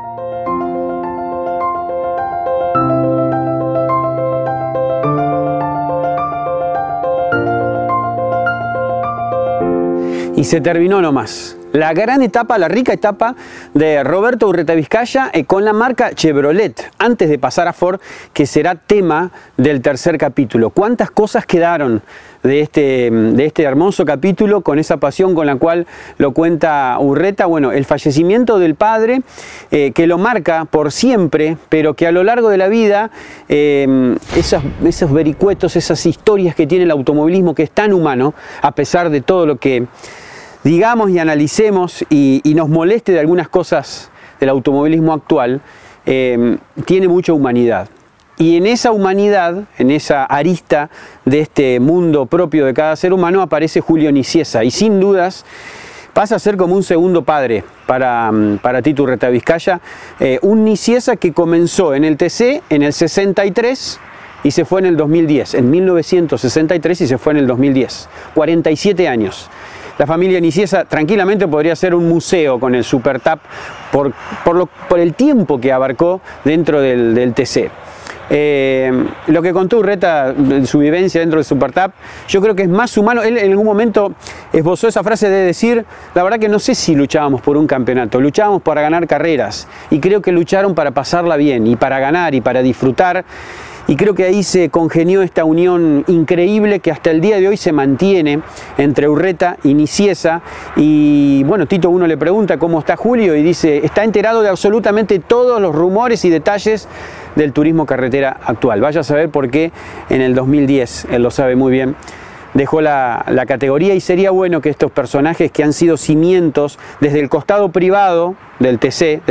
Y se terminó nomás. La gran etapa, la rica etapa de Roberto Urretavizcaya con la marca Chevrolet, antes de pasar a Ford, que será tema del tercer capítulo. ¿Cuántas cosas quedaron de este hermoso capítulo, con esa pasión con la cual lo cuenta Urreta? Bueno, el fallecimiento del padre, que lo marca por siempre, pero que a lo largo de la vida, esos vericuetos, esas historias que tiene el automovilismo, que es tan humano, a pesar de todo lo que digamos y analicemos y nos moleste de algunas cosas del automovilismo actual, tiene mucha humanidad. Y en esa humanidad, en esa arista de este mundo propio de cada ser humano, aparece Julio Niciesa, y sin dudas pasa a ser como un segundo padre para Tito Urretavizcaya, un Niciesa que comenzó en el TC en el 63 y se fue en el 2010, en 1963 y se fue en el 2010, 47 años. La familia Niciesa tranquilamente podría ser un museo con el SuperTap por el tiempo que abarcó dentro del TC. Lo que contó Urreta de su vivencia dentro del SuperTap, yo creo que es más humano. Él en algún momento esbozó esa frase de decir, la verdad que no sé si luchábamos por un campeonato, luchábamos para ganar carreras, y creo que lucharon para pasarla bien y para ganar y para disfrutar. Y creo que ahí se congenió esta unión increíble que hasta el día de hoy se mantiene entre Urreta y Niciesa. Y bueno, Tito, uno le pregunta cómo está Julio y dice, está enterado de absolutamente todos los rumores y detalles del turismo carretera actual. Vaya a saber por qué en el 2010, él lo sabe muy bien, dejó la categoría. Y sería bueno que estos personajes que han sido cimientos desde el costado privado del TC,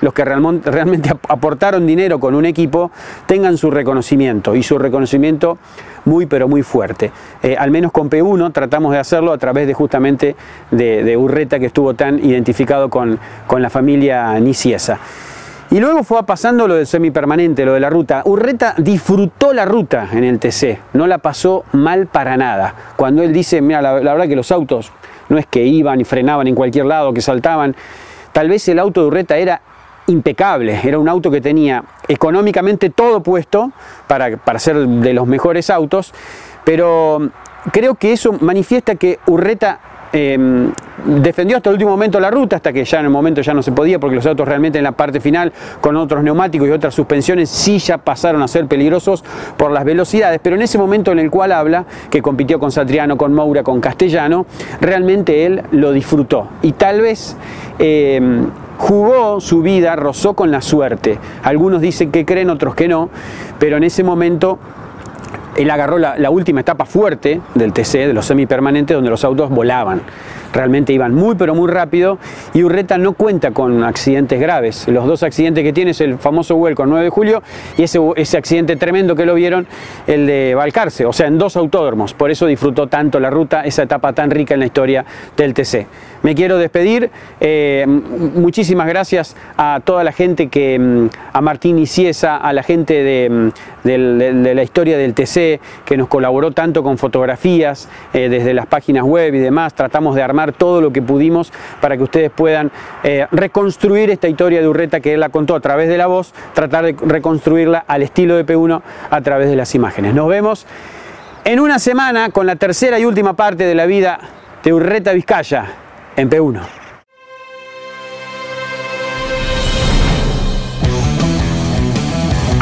los que realmente aportaron dinero con un equipo, tengan su reconocimiento, y su reconocimiento muy pero muy fuerte. Al menos con P1 tratamos de hacerlo a través de justamente de Urreta, que estuvo tan identificado con la familia Niciesa. Y luego fue pasando lo del semipermanente, lo de la ruta. Urreta disfrutó la ruta en el TC, no la pasó mal para nada. Cuando él dice, mira, la verdad que los autos no es que iban y frenaban en cualquier lado, que saltaban. Tal vez el auto de Urreta era impecable, era un auto que tenía económicamente todo puesto para ser de los mejores autos, pero creo que eso manifiesta que Urreta defendió hasta el último momento la ruta, hasta que ya en el momento ya no se podía, porque los autos realmente en la parte final, con otros neumáticos y otras suspensiones, sí ya pasaron a ser peligrosos por las velocidades. Pero en ese momento en el cual habla, que compitió con Satriano, con Moura, con Castellano, realmente él lo disfrutó, y tal vez jugó su vida, rozó con la suerte. Algunos dicen que creen, otros que no, pero en ese momento él agarró la última etapa fuerte del TC, de los semipermanentes, donde los autos volaban. Realmente iban muy pero muy rápido, y Urreta no cuenta con accidentes graves. Los dos accidentes que tiene es el famoso vuelco el 9 de julio y ese accidente tremendo que lo vieron, el de Balcarce, o sea, en dos autódromos. Por eso disfrutó tanto la ruta, esa etapa tan rica en la historia del TC. Me quiero despedir. Muchísimas gracias a toda la gente a Martín Niciesa, a la gente de la historia del TC, que nos colaboró tanto con fotografías, desde las páginas web y demás. Tratamos de armar todo lo que pudimos para que ustedes puedan reconstruir esta historia de Urreta, que él la contó a través de la voz, tratar de reconstruirla al estilo de P1 a través de las imágenes. Nos vemos en una semana con la tercera y última parte de la vida de Urretavizcaya en P1.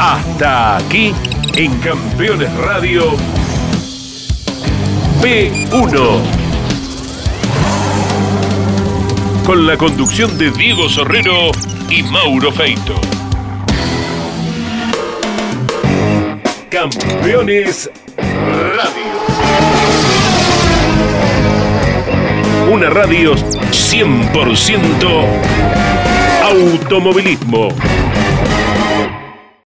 Hasta aquí en Campeones Radio P1, con la conducción de Diego Sorrero y Mauro Feito. Campeones Radio. Una radio 100% automovilismo.